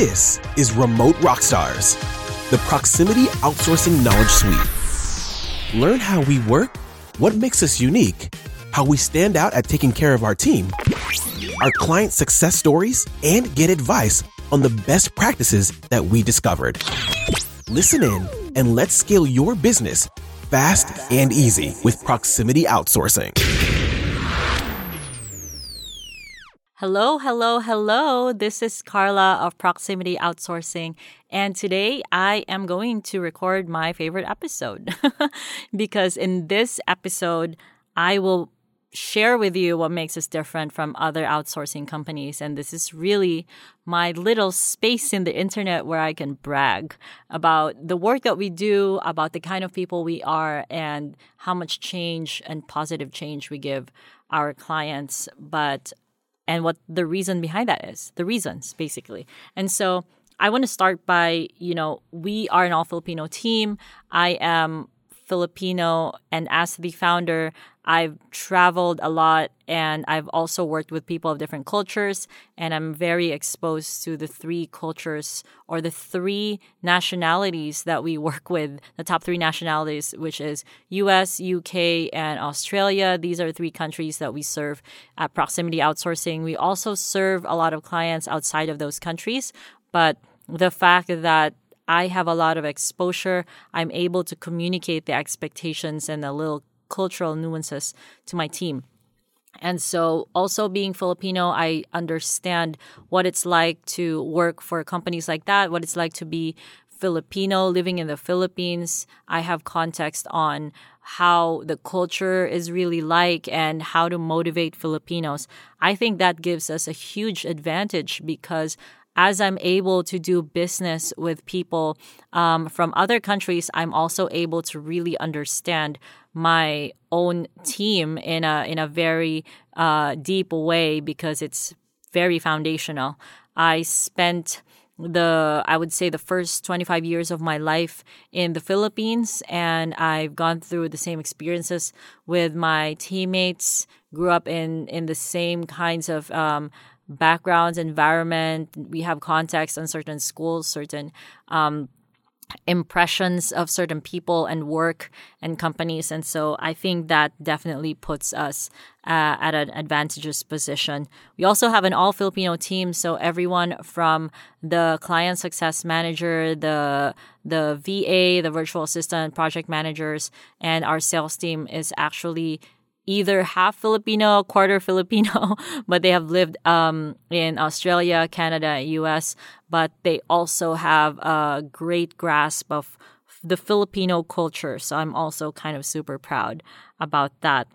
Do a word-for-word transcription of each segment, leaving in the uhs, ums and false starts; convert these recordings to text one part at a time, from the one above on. This is Remote Rockstars, the Proximity Outsourcing Knowledge Suite. Learn how we work, what makes us unique, how we stand out at taking care of our team, our client success stories, and get advice on the best practices that we discovered. Listen in and let's scale your business fast and easy with Proximity Outsourcing. Hello, hello, hello. This is Carla of Proximity Outsourcing, and today I am going to record my favorite episode because in this episode, I will share with you what makes us different from other outsourcing companies. And this is really my little space in the internet where I can brag about the work that we do, about the kind of people we are, and how much change and positive change we give our clients. But And what the reason behind that is, the reasons, basically. And so I want to start by, you know, we are an all-Filipino team. I am Filipino, and as the founder, I've traveled a lot, and I've also worked with people of different cultures, and I'm very exposed to the three cultures or the three nationalities that we work with, the top three nationalities, which is U S, U K, and Australia. These are three countries that we serve at Proximity Outsourcing. We also serve a lot of clients outside of those countries, but the fact that I have a lot of exposure, I'm able to communicate the expectations and the little cultural nuances to my team. And so also being Filipino, I understand what it's like to work for companies like that, what it's like to be Filipino living in the Philippines. I have context on how the culture is really like and how to motivate Filipinos. I think that gives us a huge advantage because as I'm able to do business with people um, from other countries, I'm also able to really understand my own team in a in a very uh, deep way because it's very foundational. I spent the, I would say, the first twenty-five years of my life in the Philippines, and I've gone through the same experiences with my teammates, grew up in, in the same kinds of um backgrounds, environment. We have context on certain schools, certain um, impressions of certain people and work and companies. And so I think that definitely puts us uh, at an advantageous position. We also have an all-Filipino team. So everyone from the client success manager, the the V A, the virtual assistant, project managers, and our sales team is actually either half Filipino, quarter Filipino, but they have lived um, in Australia, Canada, U S, but they also have a great grasp of the Filipino culture. So I'm also kind of super proud about that.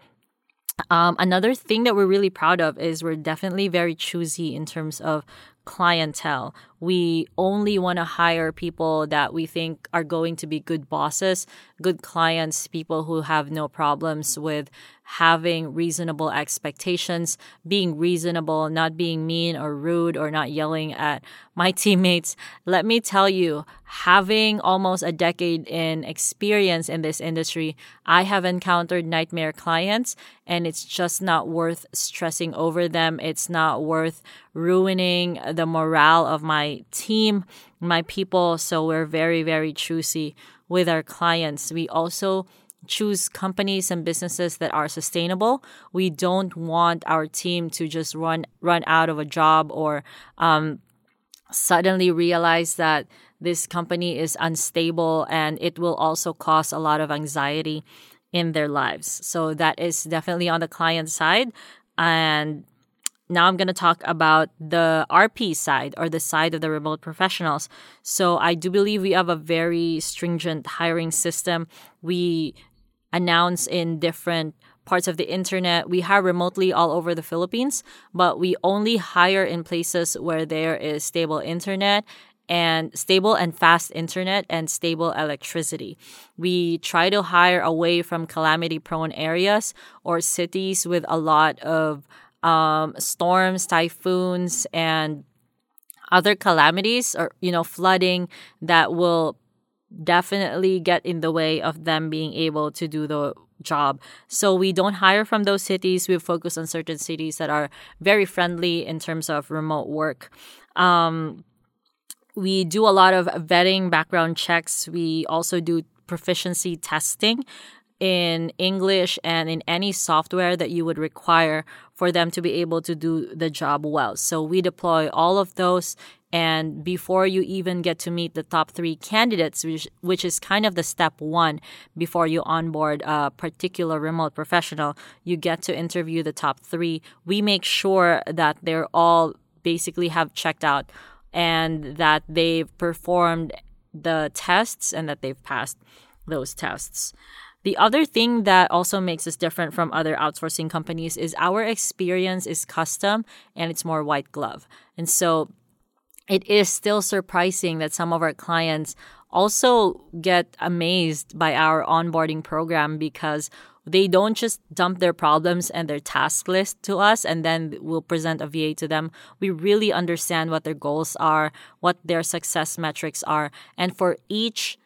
Um, another thing that we're really proud of is we're definitely very choosy in terms of clientele. We only want to hire people that we think are going to be good bosses, good clients, people who have no problems with having reasonable expectations, being reasonable, not being mean or rude or not yelling at my teammates. Let me tell you, having almost a decade in experience in this industry, I have encountered nightmare clients, and it's just not worth stressing over them. It's not worth ruining the morale of my team, my people. So we're very, very choosy with our clients. We also choose companies and businesses that are sustainable. We don't want our team to just run run out of a job or um, suddenly realize that this company is unstable and it will also cause a lot of anxiety in their lives. So that is definitely on the client side. And now I'm going to talk about the R P side or the side of the remote professionals. So I do believe we have a very stringent hiring system. We announce in different parts of the internet. We hire remotely all over the Philippines, but we only hire in places where there is stable internet and stable and fast internet and stable electricity. We try to hire away from calamity-prone areas or cities with a lot of Um, storms, typhoons, and other calamities or, you know, flooding that will definitely get in the way of them being able to do the job. So we don't hire from those cities. We focus on certain cities that are very friendly in terms of remote work. Um, We do a lot of vetting, background checks. We also do proficiency testing in English and in any software that you would require for them to be able to do the job well. So we deploy all of those. And before you even get to meet the top three candidates, which, which is kind of the step one before you onboard a particular remote professional, you get to interview the top three. We make sure that they're all basically have checked out and that they've performed the tests and that they've passed those tests. The other thing that also makes us different from other outsourcing companies is our experience is custom and it's more white glove. And so it is still surprising that some of our clients also get amazed by our onboarding program because they don't just dump their problems and their task list to us and then we'll present a V A to them. We really understand what their goals are, what their success metrics are. And for each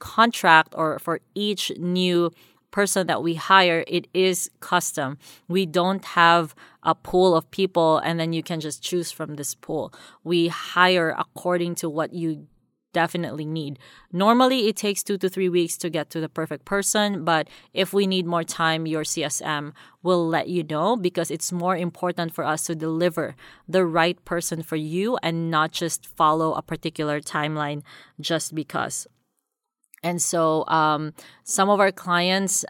contract or for each new person that we hire, it is custom. We don't have a pool of people and then you can just choose from this pool. We hire according to what you definitely need. Normally, it takes two to three weeks to get to the perfect person, but if we need more time, your C S M will let you know because it's more important for us to deliver the right person for you and not just follow a particular timeline just because. And so um, some of our clients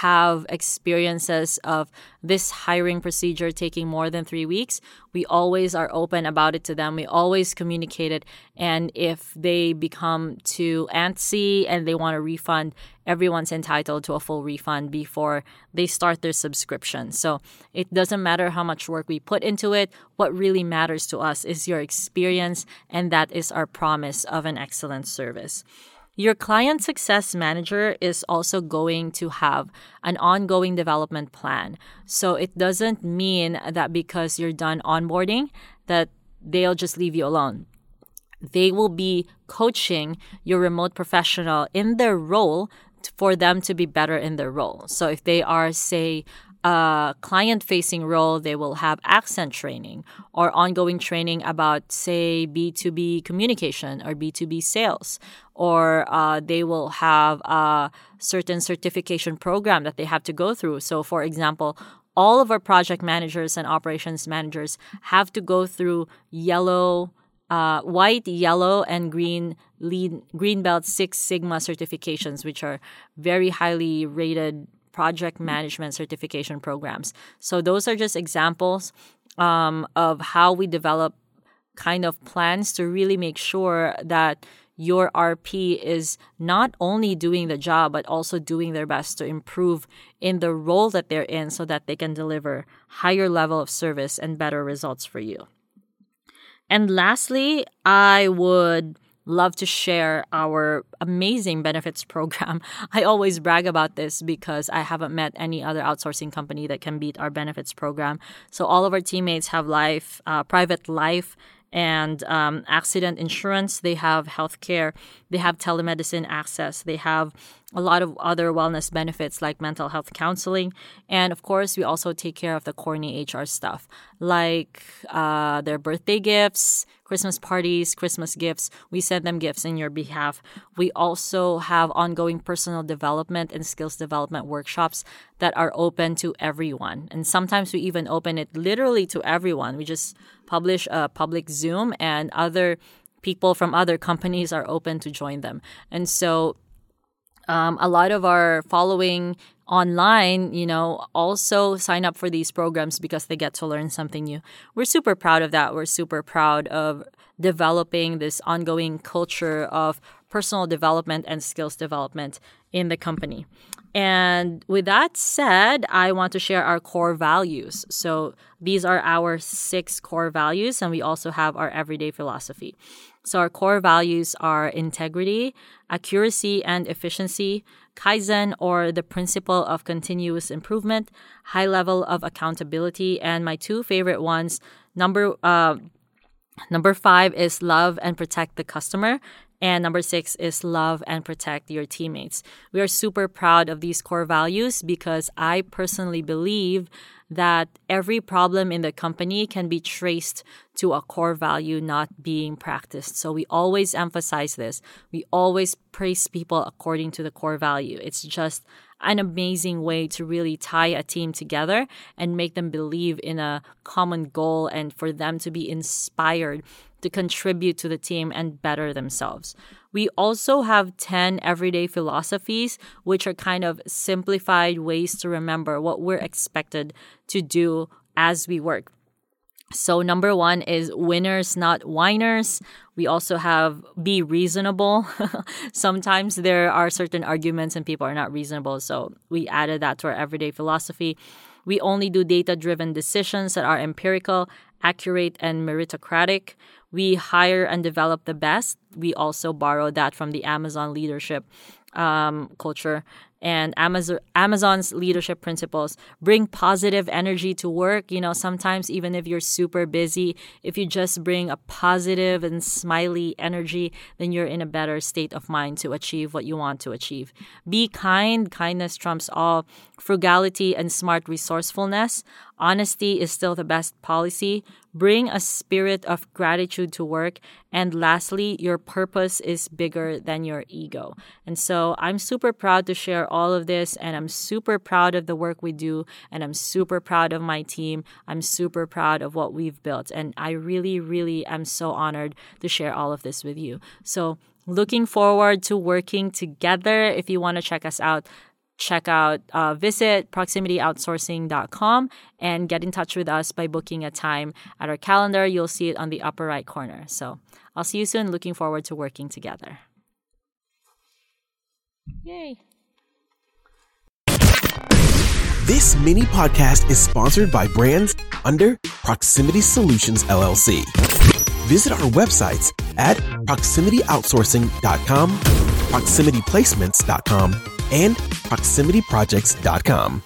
have experiences of this hiring procedure taking more than three weeks. We always are open about it to them. We always communicate it. And if they become too antsy and they want a refund, everyone's entitled to a full refund before they start their subscription. So it doesn't matter how much work we put into it. What really matters to us is your experience, and that is our promise of an excellent service. Your client success manager is also going to have an ongoing development plan. So it doesn't mean that because you're done onboarding that they'll just leave you alone. They will be coaching your remote professional in their role for them to be better in their role. So if they are, say, a client-facing role, they will have accent training or ongoing training about, say, B two B communication or B two B sales. Or uh, they will have a certain certification program that they have to go through. So, for example, all of our project managers and operations managers have to go through yellow, uh, white, yellow, and green lead, green belt Six Sigma certifications, which are very highly rated project management certification programs. So those are just examples um, of how we develop kind of plans to really make sure that your R P is not only doing the job, but also doing their best to improve in the role that they're in so that they can deliver higher level of service and better results for you. And lastly, I would love to share our amazing benefits program. I always brag about this because I haven't met any other outsourcing company that can beat our benefits program. So all of our teammates have life, uh, private life and um, accident insurance. They have healthcare. They have telemedicine access. They have a lot of other wellness benefits like mental health counseling. And of course, we also take care of the corny H R stuff like uh, their birthday gifts, Christmas parties, Christmas gifts. We send them gifts in your behalf. We also have ongoing personal development and skills development workshops that are open to everyone. And sometimes we even open it literally to everyone. We just publish a public Zoom and other people from other companies are open to join them. And so Um, a lot of our following online, you know, also sign up for these programs because they get to learn something new. We're super proud of that. We're super proud of developing this ongoing culture of personal development and skills development in the company. And with that said, I want to share our core values. So these are our six core values, and we also have our everyday philosophy. So our core values are integrity, accuracy and efficiency, Kaizen or the principle of continuous improvement, high level of accountability, and my two favorite ones, number uh, number five is love and protect the customer, And number six is love and protect your teammates. We are super proud of these core values because I personally believe that every problem in the company can be traced to a core value not being practiced. So we always emphasize this. We always praise people according to the core value. It's just an amazing way to really tie a team together and make them believe in a common goal and for them to be inspired to contribute to the team and better themselves. We also have ten everyday philosophies, which are kind of simplified ways to remember what we're expected to do as we work. So number one is winners, not whiners. We also have be reasonable. Sometimes there are certain arguments and people are not reasonable. So we added that to our everyday philosophy. We only do data-driven decisions that are empirical, accurate, and meritocratic. We hire and develop the best. We also borrowed that from the Amazon leadership um, culture. And Amazon, Amazon's leadership principles bring positive energy to work. You know, sometimes even if you're super busy, if you just bring a positive and smiley energy, then you're in a better state of mind to achieve what you want to achieve. Be kind. Kindness trumps all. Frugality and smart resourcefulness. Honesty is still the best policy. Bring a spirit of gratitude to work. And lastly, your purpose is bigger than your ego. And so I'm super proud to share all of this. And I'm super proud of the work we do. And I'm super proud of my team. I'm super proud of what we've built. And I really, really am so honored to share all of this with you. So looking forward to working together. If you want to check us out, check out, uh, visit proximity outsourcing dot com and get in touch with us by booking a time at our calendar. You'll see it on the upper right corner. So I'll see you soon. Looking forward to working together. Yay. This mini podcast is sponsored by brands under Proximity Solutions, L L C. Visit our websites at proximity outsourcing dot com, proximity placements dot com, and proximity projects dot com.